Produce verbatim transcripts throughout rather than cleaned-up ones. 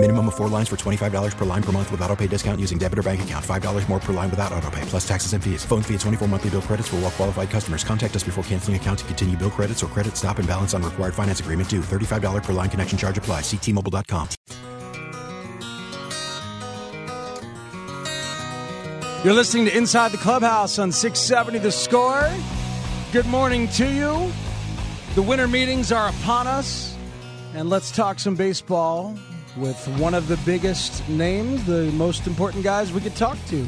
Minimum of four lines for twenty-five dollars per line per month with auto pay discount using debit or bank account. five dollars more per line without auto pay, plus taxes and fees. Phone fee at twenty-four monthly bill credits for well qualified customers. Contact us before canceling account to continue bill credits or credit stop and balance on required finance agreement due. thirty-five dollars per line connection charge applies. See T Mobile dot com. You're listening to Inside the Clubhouse on six seventy The Score. Good morning to you. The winter meetings are upon us. And let's talk some baseball with one of the biggest names, the most important guys we could talk to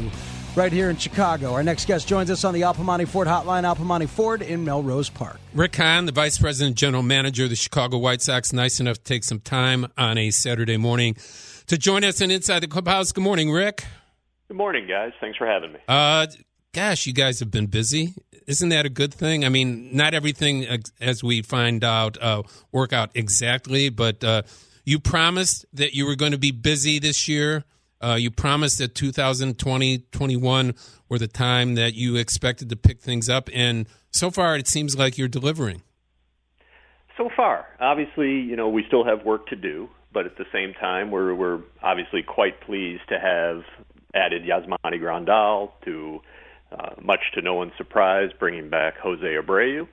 right here in Chicago. Our next guest joins us on the Alpamonte Ford hotline, Alpamonte Ford in Melrose Park. Rick Hahn, the Vice President and General Manager of the Chicago White Sox, nice enough to take some time on a Saturday morning to join us in Inside the Clubhouse. Good morning, Rick. Good morning, guys. Thanks for having me. Uh, gosh, you guys have been busy. Isn't that a good thing? I mean, not everything, as we find out, uh, work out exactly, but... Uh, You promised that you were going to be busy this year. Uh, you promised that two thousand twenty, twenty-one were the time that you expected to pick things up. And so far, it seems like you're delivering. So far. Obviously, you know, we still have work to do. But at the same time, we're, we're obviously quite pleased to have added Yasmani Grandal to, uh, much to no one's surprise, bringing back Jose Abreu.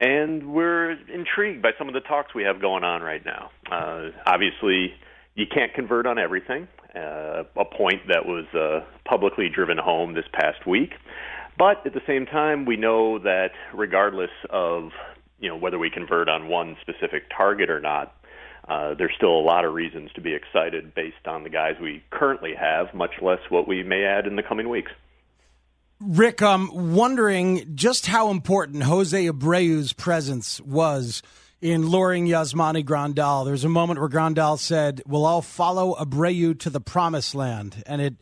And we're intrigued by some of the talks we have going on right now. Uh, obviously, you can't convert on everything, uh, a point that was uh, publicly driven home this past week. But at the same time, we know that regardless of, you know, whether we convert on one specific target or not, uh, there's still a lot of reasons to be excited based on the guys we currently have, much less what we may add in the coming weeks. Rick, I'm wondering just how important Jose Abreu's presence was in luring Yasmani Grandal. There's a moment where Grandal said, "We'll all follow Abreu to the promised land." And it,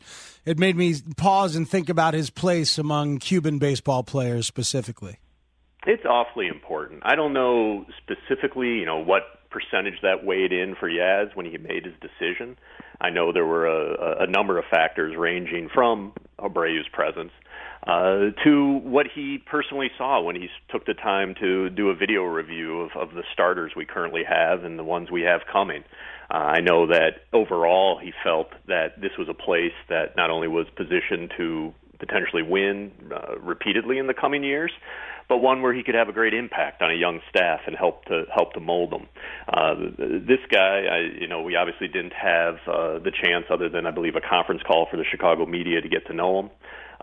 it made me pause and think about his place among Cuban baseball players specifically. It's awfully important. I don't know specifically, you know, what percentage that weighed in for Yaz when he made his decision. I know there were a, a number of factors ranging from Abreu's presence uh, to what he personally saw when he took the time to do a video review of, of the starters we currently have and the ones we have coming. Uh, I know that overall he felt that this was a place that not only was positioned to potentially win uh, repeatedly in the coming years, but one where he could have a great impact on a young staff and help to help to mold them. Uh, this guy, I, you know, we obviously didn't have uh, the chance other than, I believe, a conference call for the Chicago media to get to know him.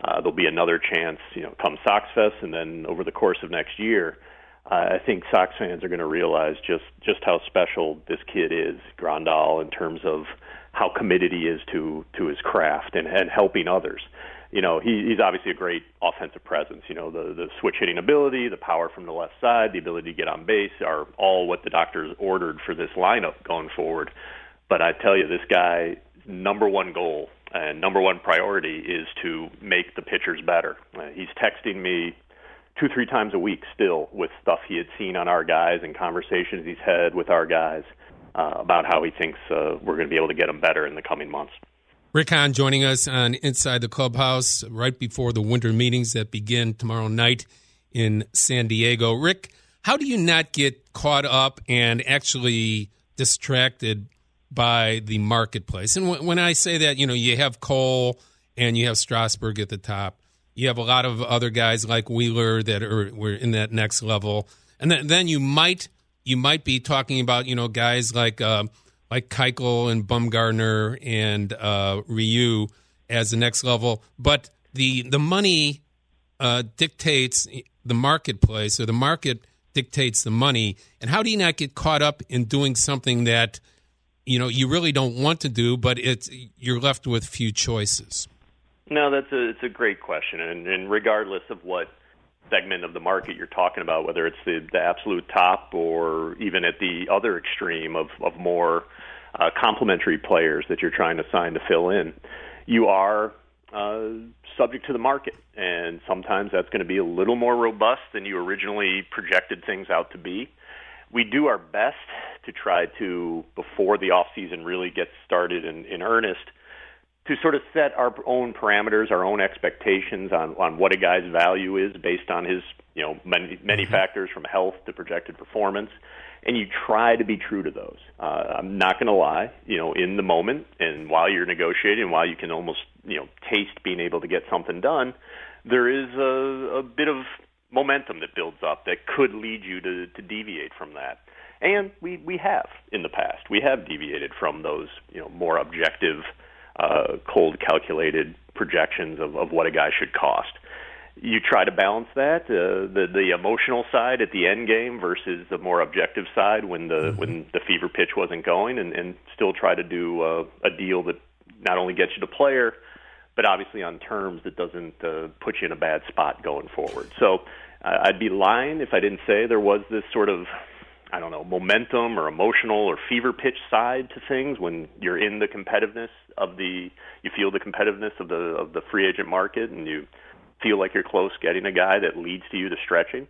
Uh, there'll be another chance, you know, come SoxFest, and then over the course of next year, uh, I think Sox fans are going to realize just, just how special this kid is, Grandal, in terms of how committed he is to, to his craft and, and helping others. You know, he, he's obviously a great offensive presence. You know, the, the switch-hitting ability, the power from the left side, the ability to get on base are all what the doctors ordered for this lineup going forward. But I tell you, this guy's number one goal and number one priority is to make the pitchers better. Uh, he's texting me two, three times a week still with stuff he had seen on our guys and conversations he's had with our guys uh, about how he thinks uh, we're going to be able to get them better in the coming months. Rick Hahn joining us on Inside the Clubhouse right before the winter meetings that begin tomorrow night in San Diego. Rick, how do you not get caught up and actually distracted by the marketplace? And w- when I say that, you know, you have Cole and you have Strasburg at the top. You have a lot of other guys like Wheeler that are were in that next level. And th- then you might you might be talking about, you know, guys like uh, – like Keuchel and Bumgarner and uh, Ryu as the next level. But the the money uh, dictates the marketplace, or the market dictates the money. And how do you not get caught up in doing something that, you know, you really don't want to do, but it's you're left with few choices? No, that's a, it's a great question. And, and regardless of what segment of the market you're talking about, whether it's the, the absolute top or even at the other extreme of, of more uh, complementary players that you're trying to sign to fill in, you are uh, subject to the market. And sometimes that's going to be a little more robust than you originally projected things out to be. We do our best to try to, before the offseason really gets started in, in earnest, to sort of set our own parameters, our own expectations on, on what a guy's value is based on his, you know, many, many mm-hmm. factors from health to projected performance. And you try to be true to those. Uh, I'm not going to lie, you know, in the moment and while you're negotiating, while you can almost, you know, taste being able to get something done, there is a, a bit of momentum that builds up that could lead you to, to deviate from that. And we, we have in the past. We have deviated from those, you know, more objective, uh, cold calculated projections of, of what a guy should cost. You try to balance that, uh, the the emotional side at the end game versus the more objective side when the mm-hmm. when the fever pitch wasn't going, and, and still try to do uh, a deal that not only gets you the player, but obviously on terms that doesn't uh, put you in a bad spot going forward. So uh, I'd be lying if I didn't say there was this sort of, I don't know, momentum or emotional or fever pitch side to things when you're in the competitiveness of the, you feel the competitiveness of the of the free agent market, and you feel like you're close getting a guy that leads to you to stretching.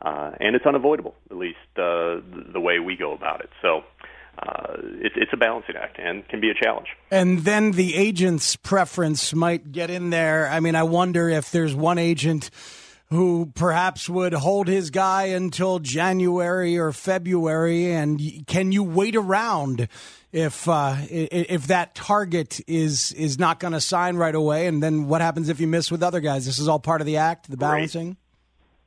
Uh, and it's unavoidable, at least uh, the way we go about it. So uh, it, it's a balancing act and can be a challenge. And then the agent's preference might get in there. I mean, I wonder if there's one agent who perhaps would hold his guy until January or February. And can you wait around if uh, if that target is is not going to sign right away? And then what happens if you miss with other guys? This is all part of the act, the balancing.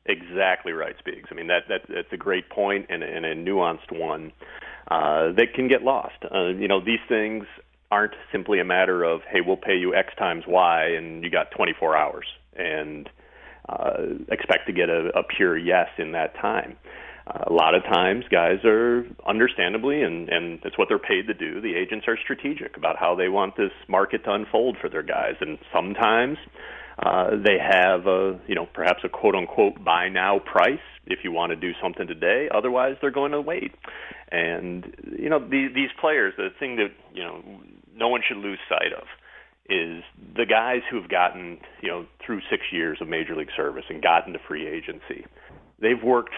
Great. Exactly right, Spiegs. I mean, that, that that's a great point and, and a nuanced one uh, that can get lost. Uh, you know, these things aren't simply a matter of, hey, we'll pay you X times Y and you got twenty-four hours and uh, expect to get a, a pure yes in that time. A lot of times guys are understandably, and, and that's what they're paid to do, the agents are strategic about how they want this market to unfold for their guys. And sometimes uh, they have, a, you know, perhaps a quote-unquote buy now price if you want to do something today. Otherwise, they're going to wait. And, you know, the, these players, the thing that, you know, no one should lose sight of is the guys who've gotten, you know, through six years of Major League service and gotten to free agency. They've worked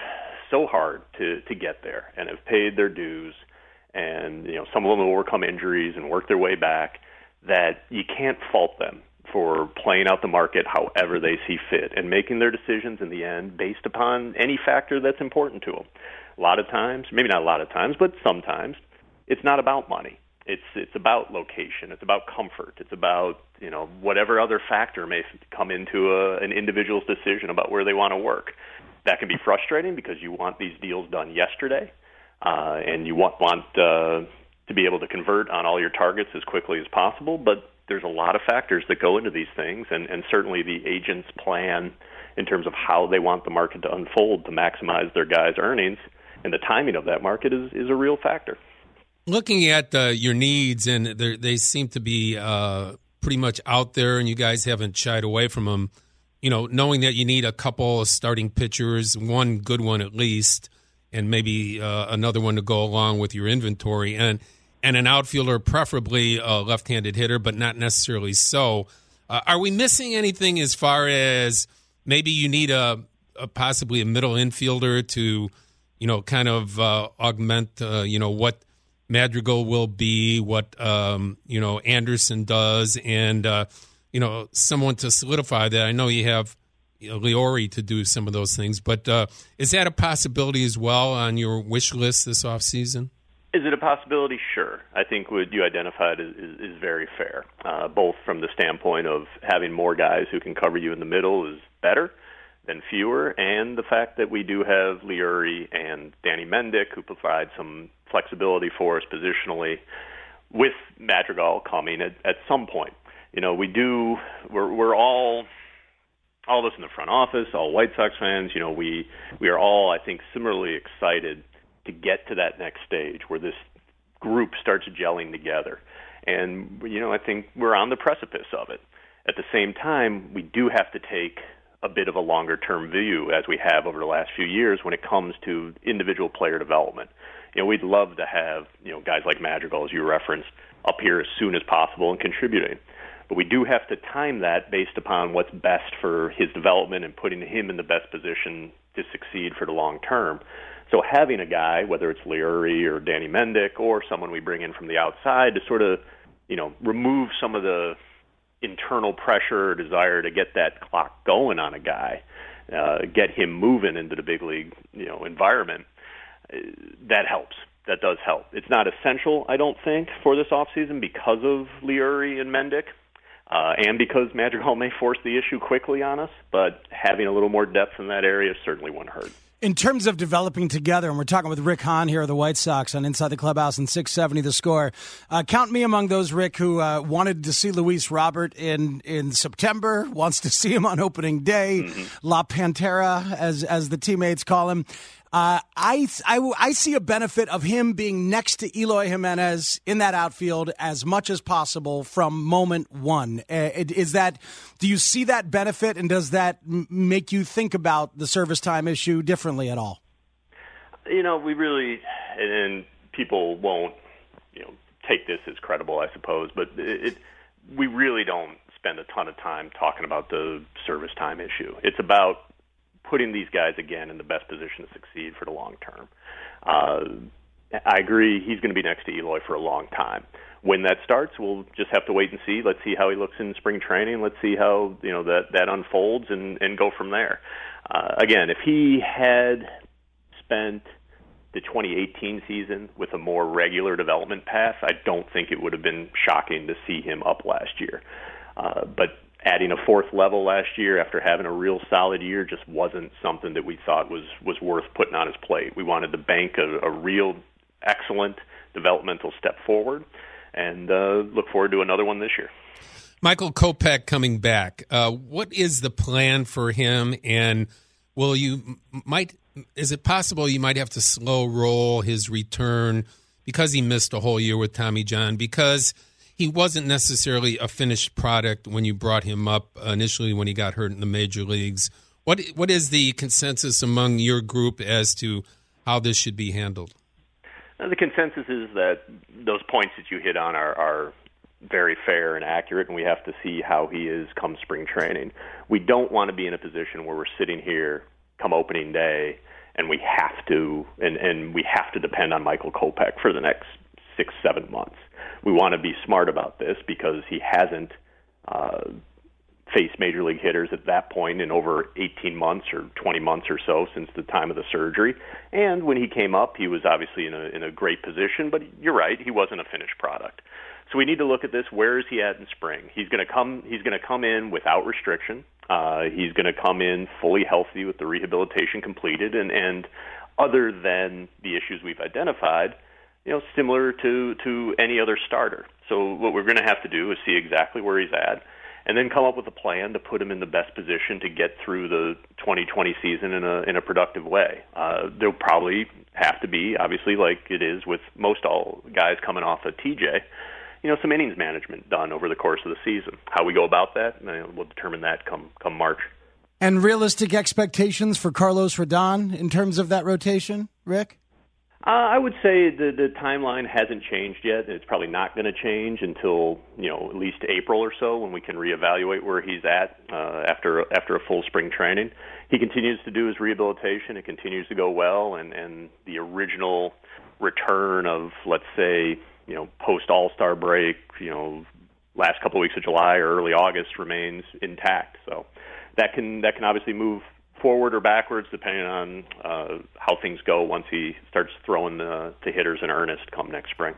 so hard to, to get there and have paid their dues, and you know some of them have overcome injuries and worked their way back, that you can't fault them for playing out the market however they see fit and making their decisions in the end based upon any factor that's important to them. A lot of times, maybe not a lot of times, but sometimes it's not about money. It's it's about location. It's about comfort. It's about, you know, whatever other factor may come into a, an individual's decision about where they want to work. That can be frustrating because you want these deals done yesterday, uh, and you want, want uh, to be able to convert on all your targets as quickly as possible. But there's a lot of factors that go into these things, and, and certainly the agent's plan in terms of how they want the market to unfold to maximize their guys' earnings and the timing of that market is, is a real factor. Looking at uh, your needs, and they seem to be uh, pretty much out there, and you guys haven't shied away from them. You know, knowing that you need a couple of starting pitchers, one good one at least, and maybe uh, another one to go along with your inventory, and and an outfielder, preferably a left-handed hitter, but not necessarily so. Uh, are we missing anything as far as maybe you need a, a possibly a middle infielder to, you know, kind of uh, augment, uh, you know, what Madrigal will be, what, um, you know, Anderson does, and uh you know, someone to solidify that. I know you have, you know, Leury to do some of those things, but uh, is that a possibility as well on your wish list this offseason? Is it a possibility? Sure. I think what you identified is, is very fair, uh, both from the standpoint of having more guys who can cover you in the middle is better than fewer, and the fact that we do have Leury and Danny Mendick, who provide some flexibility for us positionally, with Madrigal coming at, at some point. You know, we do, we're, we're all, all of us in the front office, all White Sox fans, you know, we, we are all, I think, similarly excited to get to that next stage where this group starts gelling together. And, you know, I think we're on the precipice of it. At the same time, we do have to take a bit of a longer-term view, as we have over the last few years, when it comes to individual player development. You know, we'd love to have, you know, guys like Madrigal, as you referenced, up here as soon as possible and contributing. But we do have to time that based upon what's best for his development and putting him in the best position to succeed for the long term. So having a guy, whether it's Leury or Danny Mendick or someone we bring in from the outside to sort of, you know, remove some of the internal pressure or desire to get that clock going on a guy, uh, get him moving into the big league, you know, environment, that helps. That does help. It's not essential, I don't think, for this offseason because of Leury and Mendick, uh, and because Madrigal may force the issue quickly on us, but having a little more depth in that area certainly wouldn't hurt. In terms of developing together, and we're talking with Rick Hahn here of the White Sox on Inside the Clubhouse and six seventy The Score, uh, count me among those, Rick, who uh, wanted to see Luis Robert in, in September, wants to see him on opening day, mm-hmm. La Pantera, as as the teammates call him. Uh, I, I, I see a benefit of him being next to Eloy Jimenez in that outfield as much as possible from moment one. Is that, do you see that benefit, and does that make you think about the service time issue differently at all? You know, we really, and people won't, you know, take this as credible, I suppose, but it, it, we really don't spend a ton of time talking about the service time issue. It's about putting these guys, again, in the best position to succeed for the long term. Uh, I agree he's going to be next to Eloy for a long time. When that starts, we'll just have to wait and see. Let's see how he looks in spring training. Let's see how, you know, that, that unfolds and, and go from there. Uh, again, if he had spent the twenty eighteen season with a more regular development path, I don't think it would have been shocking to see him up last year. Uh, but adding a fourth level last year after having a real solid year just wasn't something that we thought was, was worth putting on his plate. We wanted to bank a, a real excellent developmental step forward, and uh, look forward to another one this year. Michael Kopech coming back. Uh, what is the plan for him? And will you might is it possible you might have to slow roll his return because he missed a whole year with Tommy John? Because he wasn't necessarily a finished product when you brought him up initially when he got hurt in the major leagues. What What is the consensus among your group as to how this should be handled? Now, the consensus is that those points that you hit on are, are very fair and accurate, and we have to see how he is come spring training. We don't want to be in a position where we're sitting here come opening day and we have to and, and we have to depend on Michael Kopech for the next six, seven months. We want to be smart about this because he hasn't uh, faced major league hitters at that point in over eighteen months or twenty months or so since the time of the surgery. And when he came up, he was obviously in a, in a great position, but you're right, he wasn't a finished product. So we need to look at this. Where is he at in spring? He's going to come, he's going to come in without restriction. Uh, he's going to come in fully healthy with the rehabilitation completed. And, and other than the issues we've identified, you know, similar to, to any other starter. So what we're going to have to do is see exactly where he's at and then come up with a plan to put him in the best position to get through the twenty twenty season in a in a productive way. Uh, there'll probably have to be, obviously, like it is with most all guys coming off of T J, you know, some innings management done over the course of the season. How we go about that, we'll determine that come, come March. And realistic expectations for Carlos Rodon in terms of that rotation, Rick? Uh, I would say the, the timeline hasn't changed yet. It's probably not going to change until, you know, at least April or so when we can reevaluate where he's at uh, after after a full spring training. He continues to do his rehabilitation. It continues to go well, and, and the original return of, let's say, you know, post All-Star break, you know, last couple of weeks of July or early August remains intact. So that can that can obviously move forward or backwards, depending on uh, how things go once he starts throwing the, the hitters in earnest come next spring.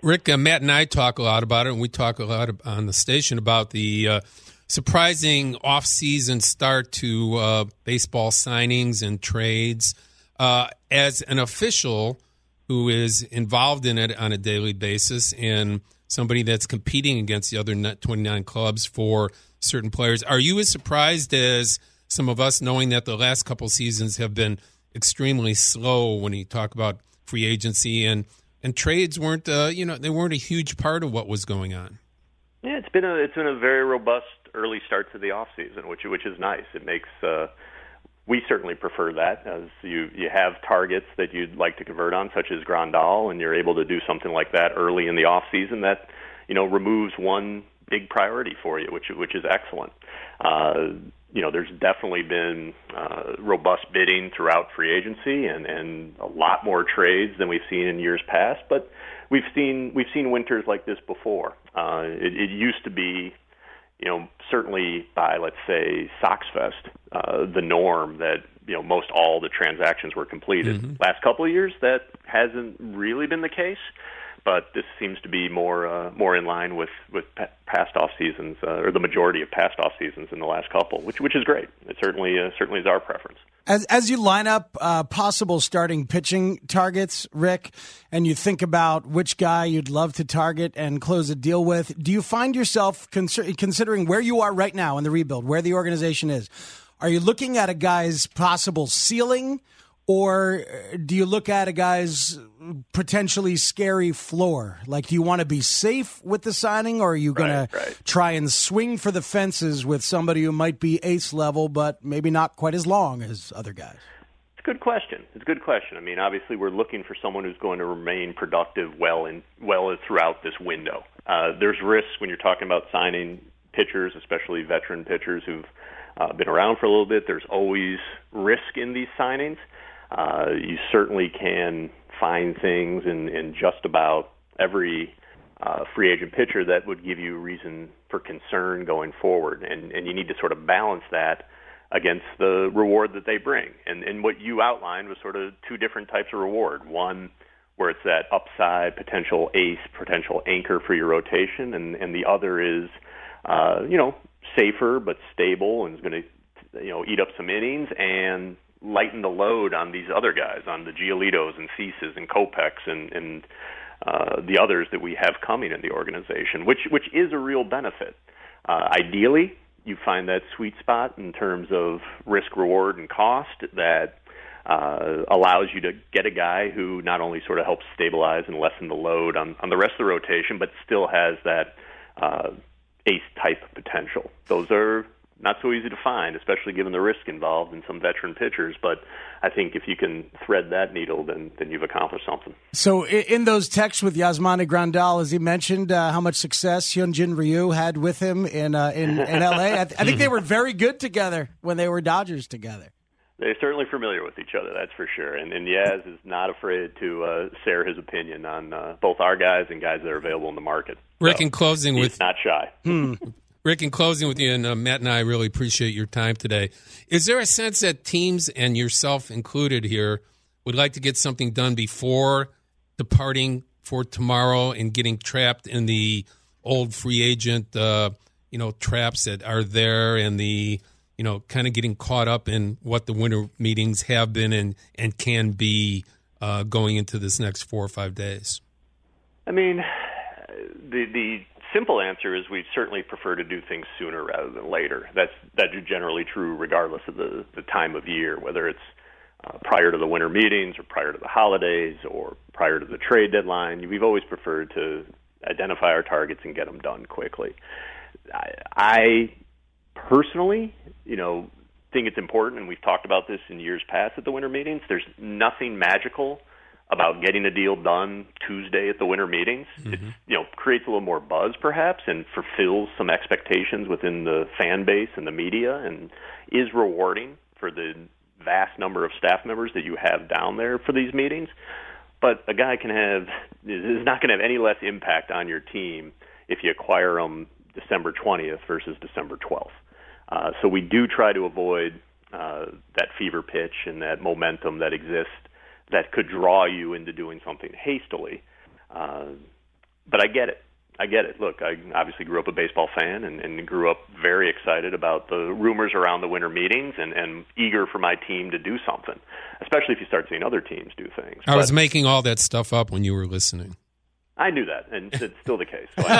Rick, uh, Matt and I talk a lot about it, and we talk a lot on the station about the uh, surprising off-season start to uh, baseball signings and trades. Uh, as an official who is involved in it on a daily basis and somebody that's competing against the other twenty-nine clubs for certain players, are you as surprised as some of us, knowing that the last couple seasons have been extremely slow when you talk about free agency and, and trades weren't, uh, you know, they weren't a huge part of what was going on? Yeah, it's been a it's been a very robust early start to the off season, which which is nice. It makes uh, we certainly prefer that as you you have targets that you'd like to convert on, such as Grandal, and you're able to do something like that early in the off season. That, you know, removes one big priority for you, which which is excellent. Uh, you know, there's definitely been uh, robust bidding throughout free agency and, and a lot more trades than we've seen in years past. But we've seen we've seen winters like this before. Uh, it, it used to be, you know, certainly by, let's say, SoxFest, uh, the norm that, you know, most all the transactions were completed. Mm-hmm. Last couple of years, that hasn't really been the case. But this seems to be more uh, more in line with, with past off seasons, uh, or the majority of past off seasons in the last couple, which which is great. It certainly uh, certainly is our preference. As as you line up uh, possible starting pitching targets, Rick, and you think about which guy you'd love to target and close a deal with, do you find yourself con- considering where you are right now in the rebuild, where the organization is? Are you looking at a guy's possible ceiling? Or do you look at a guy's potentially scary floor? Like, do you want to be safe with the signing, or are you going right, to right. try and swing for the fences with somebody who might be ace level but maybe not quite as long as other guys? It's a good question. It's a good question. I mean, obviously we're looking for someone who's going to remain productive well in, well throughout this window. Uh, there's risks when you're talking about signing pitchers, especially veteran pitchers who've uh, been around for a little bit. There's always risk in these signings. Uh, you certainly can find things in, in just about every uh, free agent pitcher that would give you reason for concern going forward. And, and you need to sort of balance that against the reward that they bring. And, and what you outlined was sort of two different types of reward. One where it's that upside, potential ace, potential anchor for your rotation. And, and the other is, uh, you know, safer but stable and is going to, you know, eat up some innings and lighten the load on these other guys, on the Giolitos and Ceases and Kopechs and, and uh, the others that we have coming in the organization, which which is a real benefit. Uh, ideally, you find that sweet spot in terms of risk, reward, and cost that uh, allows you to get a guy who not only sort of helps stabilize and lessen the load on, on the rest of the rotation, but still has that uh, ace-type potential. Those are not so easy to find, especially given the risk involved in some veteran pitchers. But I think if you can thread that needle, then then you've accomplished something. So in those texts with Yasmani Grandal, as he mentioned, uh, how much success Hyun Jin Ryu had with him in uh, in, in L A. I, th- I think they were very good together when they were Dodgers together. They're certainly familiar with each other, that's for sure. And, and Yaz is not afraid to uh, share his opinion on uh, both our guys and guys that are available in the market. Rick, so, in closing, he's with not shy. Hmm. Rick, in closing with you, and uh, Matt and I really appreciate your time today, is there a sense that teams, and yourself included here, would like to get something done before departing for tomorrow and getting trapped in the old free agent, uh, you know, traps that are there and the, you know, kind of getting caught up in what the winter meetings have been and, and can be uh, going into this next four or five days? I mean, the the... simple answer is we'd certainly prefer to do things sooner rather than later. That's that's generally true regardless of the, the time of year, whether it's uh, prior to the winter meetings or prior to the holidays or prior to the trade deadline. We've always preferred to identify our targets and get them done quickly. I, I personally, you know, think it's important, and we've talked about this in years past at the winter meetings. There's nothing magical about getting a deal done Tuesday at the winter meetings. Mm-hmm. It, you know, creates a little more buzz perhaps and fulfills some expectations within the fan base and the media and is rewarding for the vast number of staff members that you have down there for these meetings. But a guy can have is not going to have any less impact on your team if you acquire him December twentieth versus December twelfth. Uh, so we do try to avoid uh, that fever pitch and that momentum that exists that could draw you into doing something hastily. Uh, but I get it. I get it. Look, I obviously grew up a baseball fan and, and grew up very excited about the rumors around the winter meetings and, and eager for my team to do something, especially if you start seeing other teams do things. I but was making all that stuff up when you were listening. I knew that, and it's still the case. So I,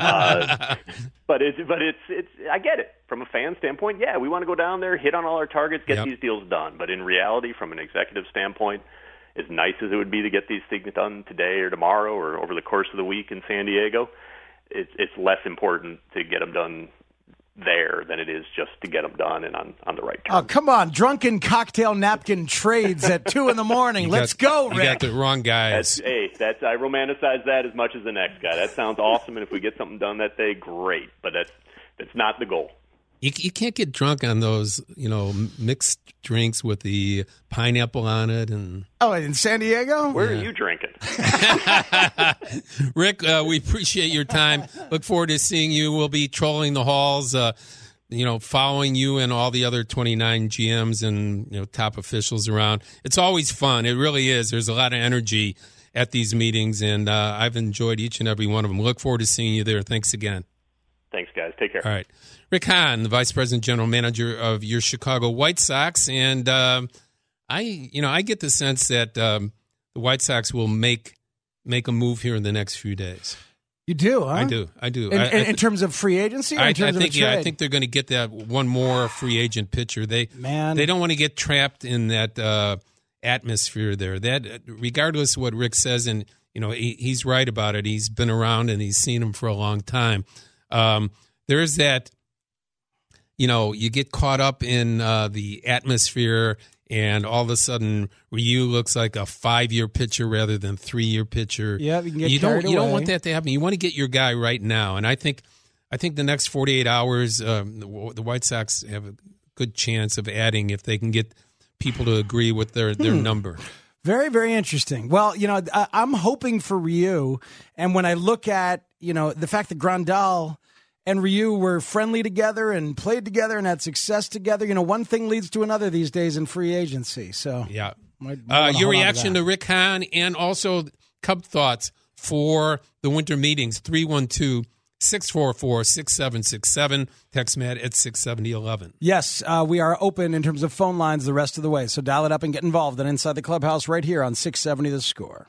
uh, but it's, but it's, it's. I get it from a fan standpoint. Yeah, we want to go down there, hit on all our targets, get yep. these deals done. But in reality, from an executive standpoint, as nice as it would be to get these things done today or tomorrow or over the course of the week in San Diego, it's it's less important to get them done there than it is just to get them done and on, on the right terms. Oh, come on. Drunken cocktail napkin trades at two in the morning. Let's got, go, Rick. You got the wrong guys. That's, hey, that's, I romanticize that as much as the next guy. That sounds awesome, and if we get something done that day, great. But that's that's not the goal. You, you can't get drunk on those, you know, mixed drinks with the pineapple on it. And oh, in San Diego? Where yeah. are you drinking? Rick, uh, we appreciate your time. Look forward to seeing you. We'll be trolling the halls, uh, you know, following you and all the other twenty-nine G Ms and, you know, top officials around. It's always fun. It really is. There's a lot of energy at these meetings, and uh, I've enjoyed each and every one of them. Look forward to seeing you there. Thanks again. Thanks, guys. Take care. All right. Rick Hahn, the Vice President General Manager of your Chicago White Sox. And um, I you know, I get the sense that um, the White Sox will make make a move here in the next few days. You do, huh? I do. I do. In, I, in, I th- in terms of free agency? Or I, in terms I think, of yeah, I think they're going to get that one more free agent pitcher. They, Man. They don't want to get trapped in that uh, atmosphere there. That, regardless of what Rick says, and you know he, he's right about it. He's been around and he's seen them for a long time. Um, there is that, you know, you get caught up in uh, the atmosphere and all of a sudden Ryu looks like a five-year pitcher rather than three-year pitcher. Yeah, you can get you carried don't, away. You don't want that to happen. You want to get your guy right now. And I think I think the next forty-eight hours, um, the, the White Sox have a good chance of adding if they can get people to agree with their, their hmm. number. Very, very interesting. Well, you know, I, I'm hoping for Ryu. And when I look at, you know, the fact that Grandal and Ryu were friendly together and played together and had success together. You know, one thing leads to another these days in free agency. So, yeah. Might, might uh, your reaction to, to Rick Hahn and also Cub Thoughts for the winter meetings, three one two, six four four, six seven six seven. Text Matt at six seven zero one one. Yes, uh, we are open in terms of phone lines the rest of the way. So dial it up and get involved and Inside the Clubhouse right here on six seventy The Score.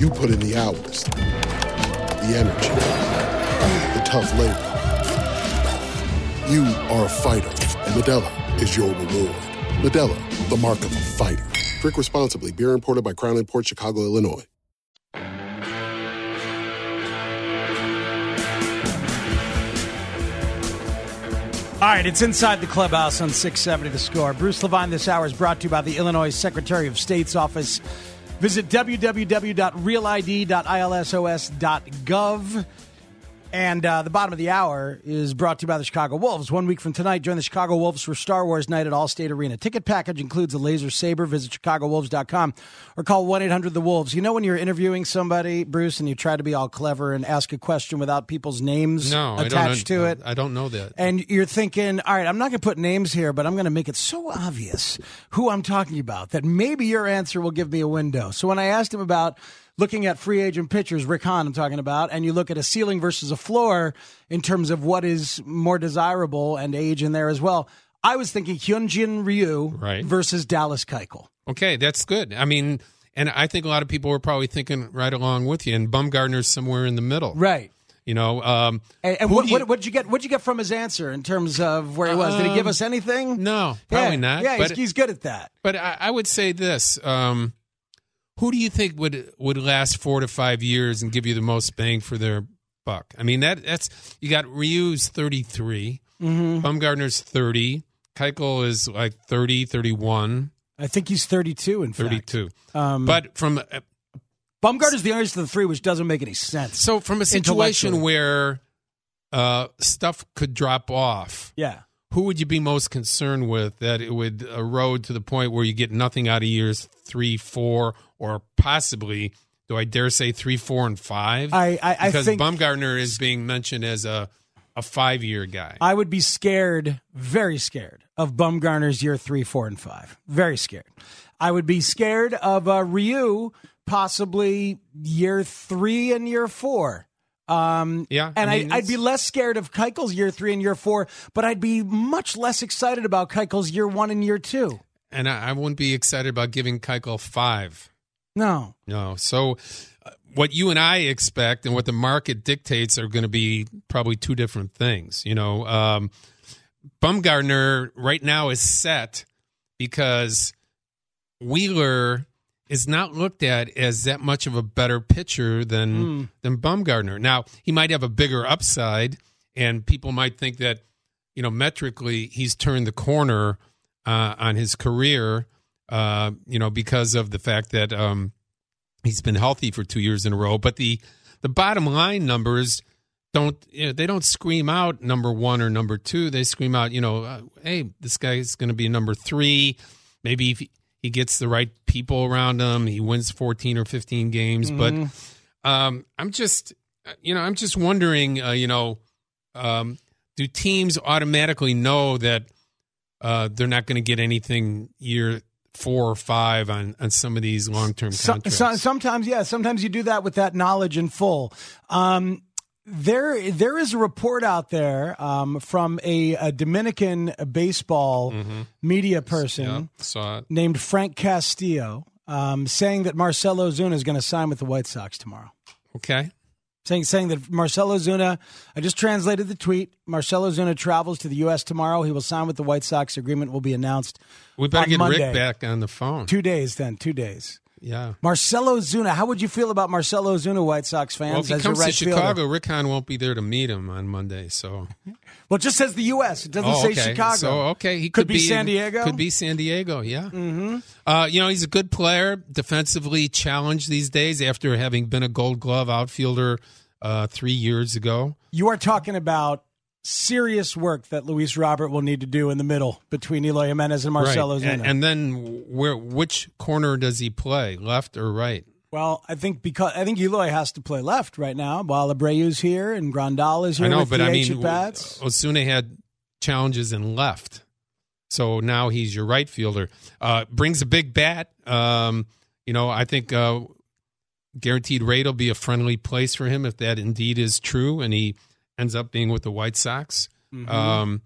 You put in the hours, the energy, the tough labor. You are a fighter, and Modelo is your reward. Modelo, the mark of a fighter. Drink responsibly. Beer imported by Crown Imports, Chicago, Illinois. All right, it's Inside the Clubhouse on six seventy The Score. Bruce Levine, this hour is brought to you by the Illinois Secretary of State's office. Visit w w w dot real I D dot ilsos dot gov. And uh, the bottom of the hour is brought to you by the Chicago Wolves. One week from tonight, join the Chicago Wolves for Star Wars Night at Allstate Arena. Ticket package includes a laser saber. Visit chicago wolves dot com or call one eight hundred the wolves. You know when you're interviewing somebody, Bruce, and you try to be all clever and ask a question without people's names no, attached to it? I don't know that. And you're thinking, all right, I'm not going to put names here, but I'm going to make it so obvious who I'm talking about that maybe your answer will give me a window. So when I asked him about looking at free agent pitchers, Rick Hahn I'm talking about, and you look at a ceiling versus a floor in terms of what is more desirable and age in there as well. I was thinking Hyun Jin Ryu right. versus Dallas Keuchel. Okay, that's good. I mean, and I think a lot of people were probably thinking right along with you, and Bumgarner's somewhere in the middle. Right. You know, um, and, and what, you, what what'd you get? What'd you get from his answer in terms of where he was? Um, Did he give us anything? No, probably yeah, not. Yeah, but, he's, he's good at that. But I, I would say this. Um, Who do you think would, would last four to five years and give you the most bang for their buck? I mean, that that's you got Ryu's thirty-three, mm-hmm. Bumgarner's thirty, Keuchel is like thirty, thirty-one. I think he's thirty-two, in thirty-two. Fact. Um, but from uh, Bumgarner's the youngest of the three, which doesn't make any sense. So from a situation where uh, stuff could drop off, yeah, who would you be most concerned with that it would erode to the point where you get nothing out of years three, four, or possibly, do I dare say, three, four, and five? I, I, because I think Bumgarner is being mentioned as a a five-year guy. I would be scared, very scared, of Bumgarner's year three, four, and five. Very scared. I would be scared of uh, Ryu possibly year three and year four. Um, yeah, and I mean, I, I'd be less scared of Keuchel's year three and year four, but I'd be much less excited about Keuchel's year one and year two. And I, I wouldn't be excited about giving Keuchel five. No. No. So uh, what you and I expect and what the market dictates are going to be probably two different things. You know, um, Bumgarner right now is set because Wheeler is not looked at as that much of a better pitcher than mm. than Bumgarner. Now, he might have a bigger upside, and people might think that, you know, metrically he's turned the corner uh, on his career, uh, you know, because of the fact that um, he's been healthy for two years in a row. But the the bottom line numbers don't, you know, they don't scream out number one or number two. They scream out, you know, uh, hey, this guy is going to be number three. Maybe if he, he gets the right people around him. He wins fourteen or fifteen games. Mm-hmm. But um, I'm just, you know, I'm just wondering, uh, you know, um, do teams automatically know that uh, they're not going to get anything year four or five on, on some of these long-term so, contracts? So, sometimes, yeah. Sometimes you do that with that knowledge in full. Um, There, there is a report out there um, from a, a Dominican baseball mm-hmm. media person yeah, saw it. named Frank Castillo um, saying that Marcell Ozuna is going to sign with the White Sox tomorrow. Okay. Saying, saying that Marcell Ozuna, I just translated the tweet, Marcell Ozuna travels to the U S tomorrow. He will sign with the White Sox. Agreement will be announced We better get Monday. Rick back on the phone. Two days then, two days. Yeah, Marcell Ozuna. How would you feel about Marcell Ozuna, White Sox fans? Well, if he as comes right to Chicago, fielder? Rick Hahn won't be there to meet him on Monday. So, well, it just says the U S It doesn't oh, okay. say Chicago. So, okay, he could, could be, be San Diego. Could be San Diego. Yeah. Mm-hmm. Uh, you know, he's a good player, defensively challenged these days after having been a Gold Glove outfielder uh, three years ago. You are talking about serious work that Luis Robert will need to do in the middle between Eloy Jimenez and Marcell Ozuna. Right. And, and then where, which corner does he play, left or right? Well, I think because I think Eloy has to play left right now while Abreu's here and Grandal is here. I know, with but the I mean, Ozuna had challenges in left, so now he's your right fielder. Uh, brings a big bat. Um, you know, I think uh, guaranteed rate will be a friendly place for him if that indeed is true, and he ends up being with the White Sox. Mm-hmm. Um,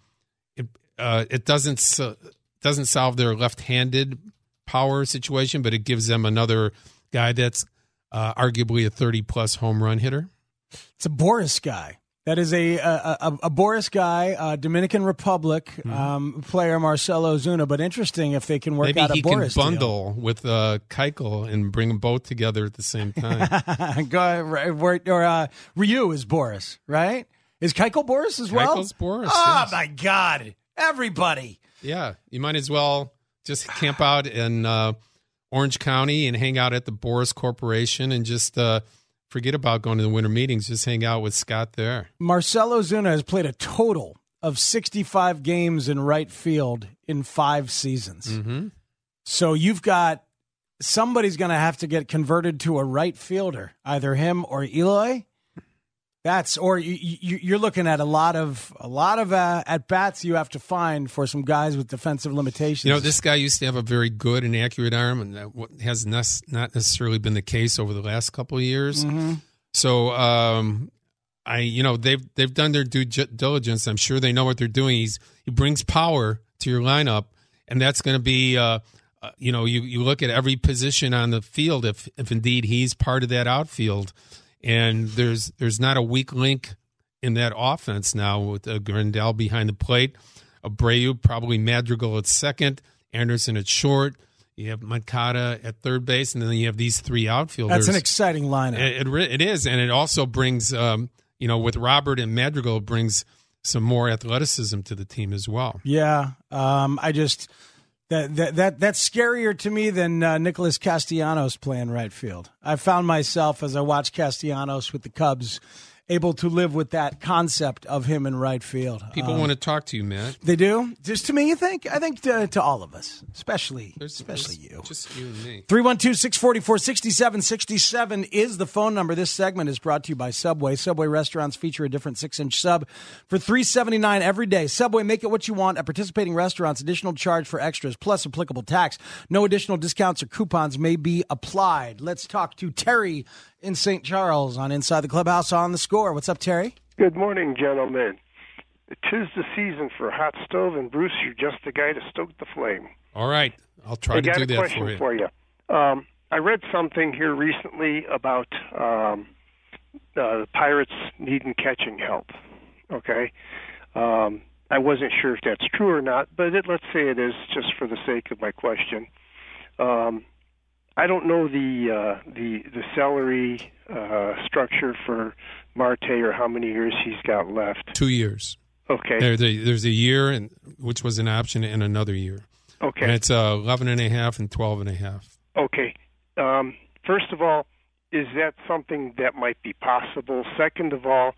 it uh, it doesn't so, doesn't solve their left-handed power situation, but it gives them another guy that's uh, arguably a thirty-plus home run hitter. It's a Boris guy. That is a a, a, a Boris guy, a Dominican Republic mm-hmm. um, player, Marcell Ozuna. But interesting if they can work Maybe out a Boris Maybe he can bundle deal. with uh, Keuchel and bring them both together at the same time. Go or uh, Ryu is Boris, right? Is Keuchel Boris as well? Keuchel's Boris. Oh, yes. My God. Everybody. Yeah. You might as well just camp out in uh, Orange County and hang out at the Boris Corporation and just uh, forget about going to the winter meetings. Just hang out with Scott there. Marcell Ozuna has played a total of sixty-five games in right field in five seasons. Mm-hmm. So you've got somebody's going to have to get converted to a right fielder, either him or Eloy. That's or you, you, you're looking at a lot of a lot of uh, at bats you have to find for some guys with defensive limitations. You know, this guy used to have a very good and accurate arm, and that has not necessarily been the case over the last couple of years. Mm-hmm. So, um, I you know they've they've done their due diligence. I'm sure they know what they're doing. He's he brings power to your lineup, and that's going to be uh, uh, you know you you look at every position on the field if if indeed he's part of that outfield. And there's there's not a weak link in that offense now with uh, Grandal behind the plate, Abreu probably Madrigal at second, Anderson at short. You have Moncada at third base, and then you have these three outfielders. That's an exciting lineup. It, it, it is, and it also brings um, you know with Robert and Madrigal it brings some more athleticism to the team as well. Yeah, um, I just that, that that that's scarier to me than uh, Nicholas Castellanos playing right field. I found myself as I watched Castellanos with the Cubs able to live with that concept of him in right field. People um, want to talk to you, Matt. They do? Just to me, you think? I think to, to all of us, especially there's, especially there's you. Just you and me. three one two, six four four, six seven six seven is the phone number. This segment is brought to you by Subway. Subway restaurants feature a different six-inch sub for three seventy-nine every day. Subway, make it what you want at participating restaurants. Additional charge for extras plus applicable tax. No additional discounts or coupons may be applied. Let's talk to Terry in Saint Charles on Inside the Clubhouse on The Score. What's up, Terry? Good morning, gentlemen. Tis the season for hot stove, and Bruce, you're just the guy to stoke the flame. All right. I'll try I to do that for you. I got a question for you. For you. Um, I read something here recently about um, uh, the Pirates needing catching help, okay? Um, I wasn't sure if that's true or not, but it, let's say it is just for the sake of my question. Um I don't know the uh, the the salary uh, structure for Marte or how many years he's got left. Two years. Okay. There, there, there's a year, and which was an option, and another year. Okay. And it's uh, eleven and a half and twelve and a half. Okay. Um, first of all, is that something that might be possible? Second of all,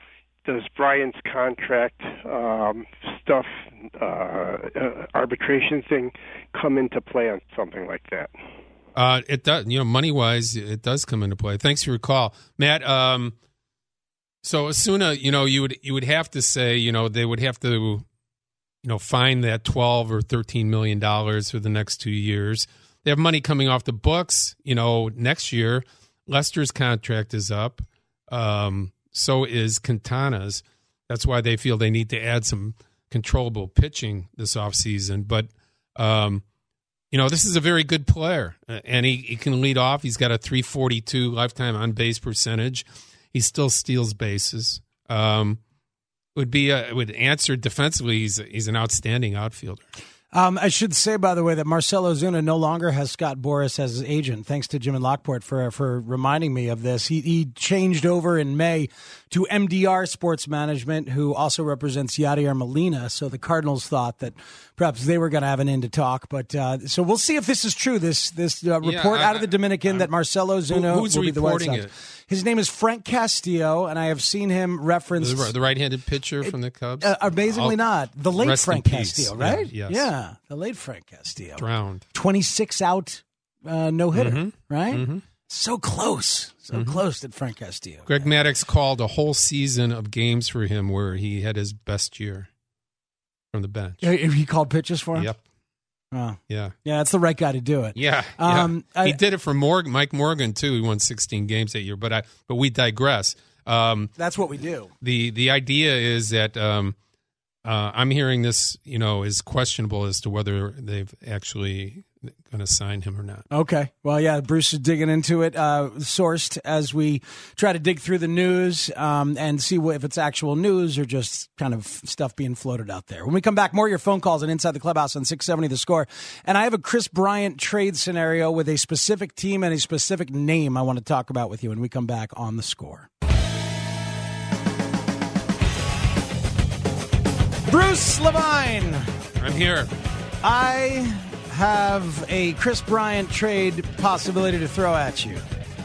does Brian's contract um, stuff uh, uh, arbitration thing come into play on something like that? Uh, it does, you know, money wise, it does come into play. Thanks for your call, Matt. Um, so Ozuna, you know, you would you would have to say, you know, they would have to, you know, find that twelve or thirteen million dollars for the next two years. They have money coming off the books, you know, next year. Lester's contract is up, um, so is Quintana's. That's why they feel they need to add some controllable pitching this offseason. But um, you know, this is a very good player, and he, he can lead off. He's got a three forty-two lifetime on-base percentage. He still steals bases. Um, would be a, would answer defensively. He's he's an outstanding outfielder. Um, I should say, by the way, that Marcell Ozuna no longer has Scott Boras as his agent. Thanks to Jim in Lockport for for reminding me of this. He he changed over in May to M D R Sports Management, who also represents Yadier Molina. So the Cardinals thought that perhaps they were going to have an end to talk. But uh, so we'll see if this is true. This this uh, report yeah, I, out of the Dominican I, I, that Marcell Ozuna who, will be the White Sox. It? His name is Frank Castillo, and I have seen him referenced. The, the right-handed pitcher it, from the Cubs? Uh, amazingly I'll, not. The late Frank Castillo, right? Yeah, yes. Yeah, the late Frank Castillo. Drowned. twenty-six out, uh, no-hitter, mm-hmm. right? Mm-hmm. So close. So mm-hmm. close to Frank Castillo. Greg yeah. Maddux called a whole season of games for him where he had his best year from the bench. He called pitches for him? Yep. Oh. Yeah. Yeah, that's the right guy to do it. Yeah. Um, yeah. He I, did it for Morgan, Mike Morgan, too. He won sixteen games that year, but I, but we digress. Um, that's what we do. The the idea is that um, uh, I'm hearing this, you know, is questionable as to whether they've actually going to sign him or not. Okay. Well, yeah, Bruce is digging into it, uh, sourced as we try to dig through the news um, and see what, if it's actual news or just kind of stuff being floated out there. When we come back, more of your phone calls and Inside the Clubhouse on six seventy The Score. And I have a Chris Bryant trade scenario with a specific team and a specific name I want to talk about with you when we come back on The Score. Bruce Levine. I'm here. I... have a Chris Bryant trade possibility to throw at you.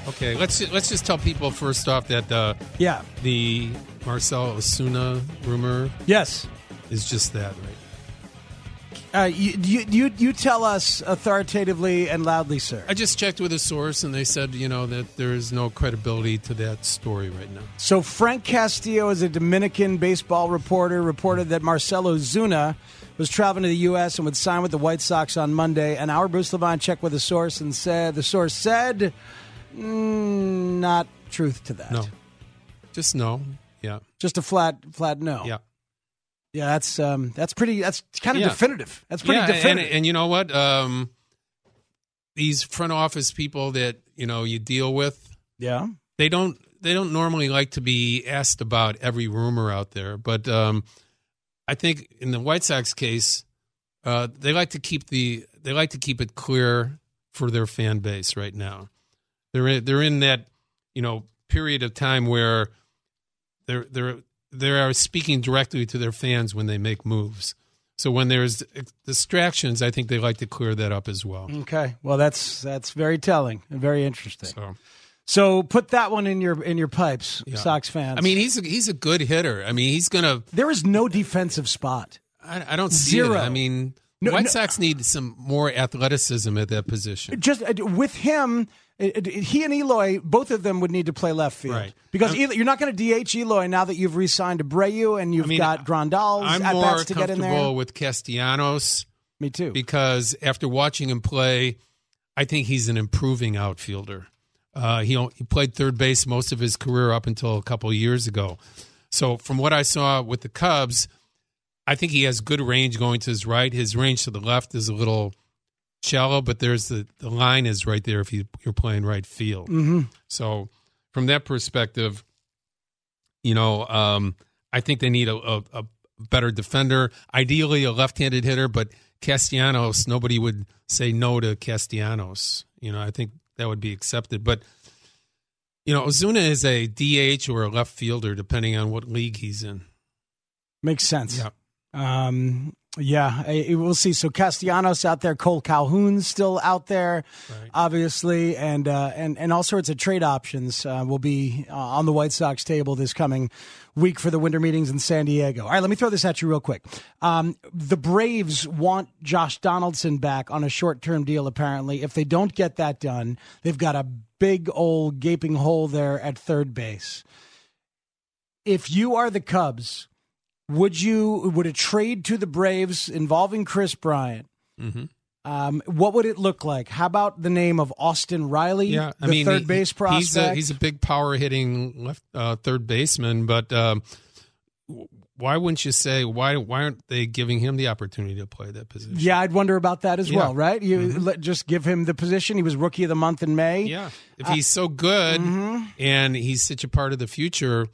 Okay, let's let's just tell people first off that uh, yeah, the Marcell Ozuna rumor yes is just that, right? Uh, you, you you you tell us authoritatively and loudly, sir. I just checked with a source, and they said you know that there is no credibility to that story right now. So Frank Castillo is a Dominican baseball reporter. Reported that Marcell Ozuna was traveling to the U S and would sign with the White Sox on Monday. And our Bruce Levine checked with a source and said, the source said, mm, not truth to that. No. Just no. Yeah. Just a flat, flat no. Yeah. Yeah, that's um, that's pretty, that's kind of yeah. definitive. That's pretty yeah, definitive. And, and you know what? Um, these front office people that, you know, you deal with, yeah, they don't, they don't normally like to be asked about every rumor out there. But, um, I think in the White Sox case, uh, they like to keep the they like to keep it clear for their fan base right now. They're in, they're in that you know period of time where they're they're they are speaking directly to their fans when they make moves. So when there's distractions, I think they like to clear that up as well. Okay, well that's that's very telling and very interesting. So. So put that one in your in your pipes, yeah. Sox fans. I mean, he's a, he's a good hitter. I mean, he's gonna. There is no defensive spot. I, I don't see Zero. It. I mean, no, White no. Sox need some more athleticism at that position. Just uh, with him, it, it, he and Eloy, both of them would need to play left field, right? Because Eli, you're not going to D H Eloy now that you've re-signed Abreu and you've I mean, got Grandal. I'm at more to comfortable get in there. With Castellanos. Me too. Because after watching him play, I think he's an improving outfielder. Uh, he, he played third base most of his career up until a couple of years ago. So from what I saw with the Cubs, I think he has good range going to his right. His range to the left is a little shallow, but there's the, the line is right there if you, you're playing right field. Mm-hmm. So from that perspective, you know, um, I think they need a, a, a better defender, ideally a left-handed hitter, but Castellanos, nobody would say no to Castellanos. You know, I think that would be accepted. But, you know, Ozuna is a D H or a left fielder, depending on what league he's in. Makes sense. Yeah. Um, yeah, we'll see. So Castellanos out there, Cole Calhoun's still out there, right. obviously, and uh, and and all sorts of trade options uh, will be uh, on the White Sox table this coming week for the winter meetings in San Diego. All right, let me throw this at you real quick. Um, the Braves want Josh Donaldson back on a short-term deal, apparently. If they don't get that done, they've got a big old gaping hole there at third base. If you are the Cubs, Would you would a trade to the Braves involving Chris Bryant? Mm-hmm. Um, what would it look like? How about the name of Austin Riley, yeah, I the mean, third he, base prospect? He's a, he's a big power hitting left uh, third baseman, but um, why wouldn't you say why why aren't they giving him the opportunity to play that position? Yeah, I'd wonder about that as yeah. well, right? You mm-hmm. let, just give him the position. He was Rookie of the Month in May. Yeah, if uh, he's so good mm-hmm. and he's such a part of the future.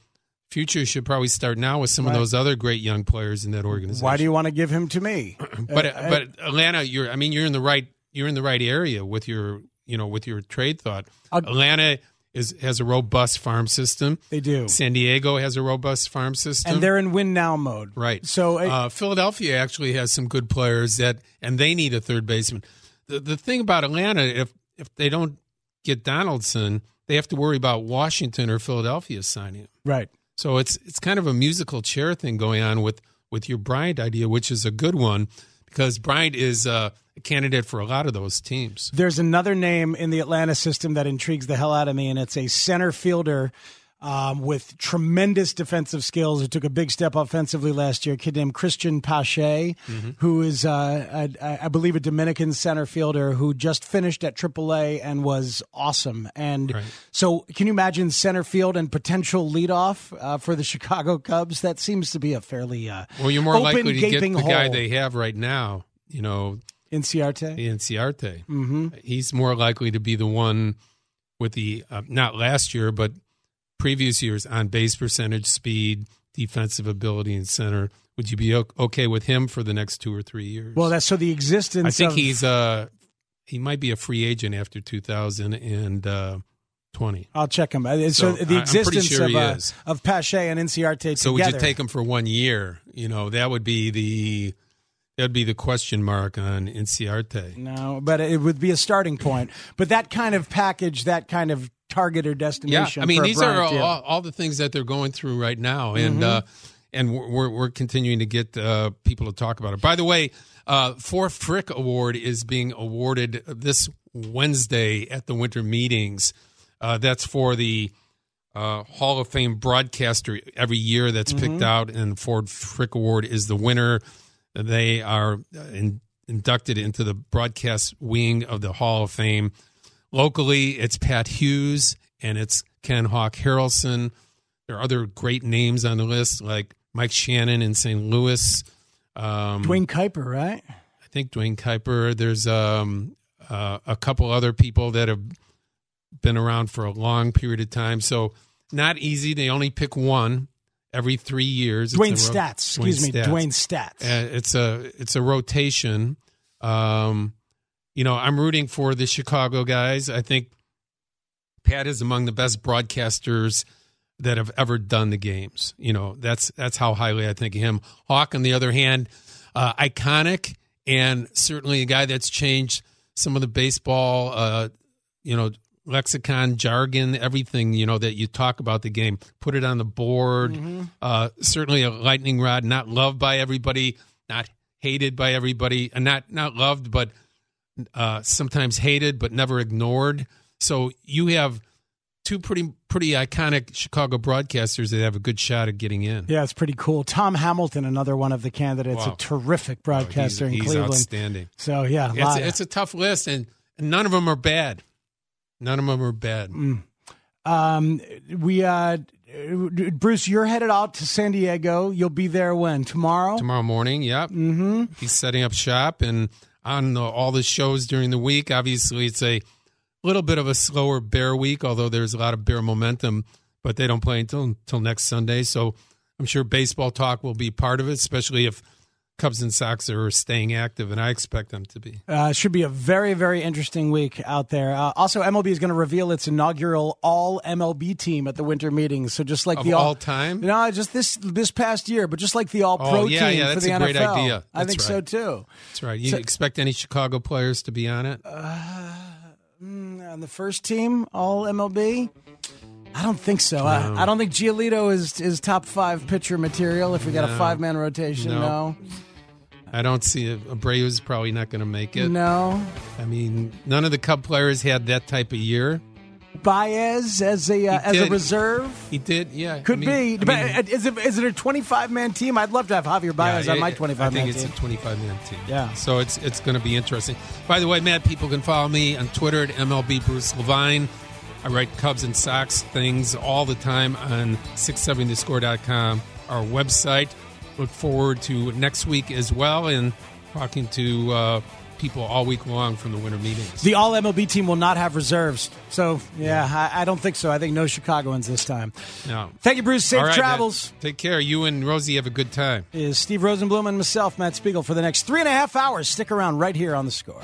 Future should probably start now with some right. of those other great young players in that organization. Why do you want to give him to me? but uh, but Atlanta, you're I mean you're in the right you're in the right area with your you know with your trade thought. I'll, Atlanta is has a robust farm system. They do. San Diego has a robust farm system, and they're in win now mode. Right. So I, uh, Philadelphia actually has some good players that, and they need a third baseman. The the thing about Atlanta, if if they don't get Donaldson, they have to worry about Washington or Philadelphia signing him. Right. So it's it's kind of a musical chair thing going on with, with your Bryant idea, which is a good one because Bryant is a candidate for a lot of those teams. There's another name in the Atlanta system that intrigues the hell out of me, and it's a center fielder um, with tremendous defensive skills who took a big step offensively last year, a kid named Christian Pache, mm-hmm. who is, uh, a, I believe, a Dominican center fielder who just finished at triple A and was awesome. And right. so can you imagine center field and potential leadoff uh, for the Chicago Cubs? That seems to be a fairly uh, Well, you're more open, likely to get the hole. Guy they have right now, you know. Enciarte? Enciarte. Mm-hmm. He's more likely to be the one with the, uh, not last year, but previous years on base percentage, speed, defensive ability, and center. Would you be okay with him for the next two or three years? Well, that's so the existence. I think of, he's uh he might be a free agent after two thousand twenty. I'll check him. So, so the existence sure of uh, of Pache and Enciarte. So together. Would you take him for one year? You know that would be the. That'd be the question mark on Enciarte. No, but it would be a starting point. But that kind of package, that kind of target or destination. Yeah, I mean, these are all, all the things that they're going through right now, and mm-hmm. uh, and we're we're continuing to get uh, people to talk about it. By the way, uh, Ford Frick Award is being awarded this Wednesday at the winter meetings. Uh, that's for the uh, Hall of Fame broadcaster every year that's mm-hmm. picked out, and Ford Frick Award is the winner. They are in, inducted into the broadcast wing of the Hall of Fame. Locally, it's Pat Hughes and it's Ken Hawk Harrelson. There are other great names on the list, like Mike Shannon in Saint Louis. Um, Dwayne Kuyper, right? I think Dwayne Kuyper. There's um, uh, a couple other people that have been around for a long period of time. So not easy. They only pick one. Every three years, Dwayne Stats. Excuse me, Dwayne Stats. Uh, it's a it's a rotation. Um, you know, I'm rooting for the Chicago guys. I think Pat is among the best broadcasters that have ever done the games. You know, that's that's how highly I think of him. Hawk, on the other hand, uh, iconic and certainly a guy that's changed some of the baseball, uh, you know, lexicon, jargon, everything, you know, that you talk about the game. Put it on the board. Mm-hmm. Uh, certainly a lightning rod, not loved by everybody, not hated by everybody, and not, not loved, but uh, sometimes hated, but never ignored. So you have two pretty pretty iconic Chicago broadcasters that have a good shot at getting in. Yeah, it's pretty cool. Tom Hamilton, another one of the candidates, wow. a terrific broadcaster oh, he's, in he's Cleveland. He's outstanding. So, yeah. It's a, it's a tough list, and none of them are bad. None of them are bad. Mm. Um, we, uh, Bruce, you're headed out to San Diego. You'll be there when? Tomorrow? Tomorrow morning, yep. Mm-hmm. He's setting up shop, and on the, all the shows during the week, obviously it's a little bit of a slower Bear week, although there's a lot of Bear momentum, but they don't play until, until next Sunday. So I'm sure baseball talk will be part of it, especially if Cubs and Sox are staying active, and I expect them to be. Uh, should be a very, very interesting week out there. Uh, also, M L B is going to reveal its inaugural all M L B team at the winter meeting. So just like of the all, all time? No, just this this past year, but just like the all-pro oh, yeah, team yeah, for the N F L. Yeah, that's a great idea. That's I think right. so, too. That's right. You so, expect any Chicago players to be on it? Uh, on the first team, all M L B? I don't think so. No. I, I don't think Giolito is, is top five pitcher material if we got no. a five-man rotation, no. no. I don't see it. Abreu's probably not going to make it. No. I mean, none of the Cub players had that type of year. Baez as a uh, as a reserve? He did, yeah. Could I mean, be. I mean, is, it, is it a twenty-five-man team? I'd love to have Javier Baez yeah, on my twenty-five-man team. I think it's team. a twenty-five-man team. Yeah. So it's it's going to be interesting. By the way, Matt, people can follow me on Twitter at M L B Bruce Levine. I write Cubs and Sox things all the time on six seventy the score dot com, our website. Look forward to next week as well, and talking to uh, people all week long from the winter meetings. The all M L B team will not have reserves. So, yeah, yeah. I, I don't think so. I think no Chicagoans this time. No. Thank you, Bruce. Safe right, travels. Matt, take care. You and Rosie have a good time. It is Steve Rosenblum and myself, Matt Spiegel, for the next three and a half hours. Stick around right here on The Score.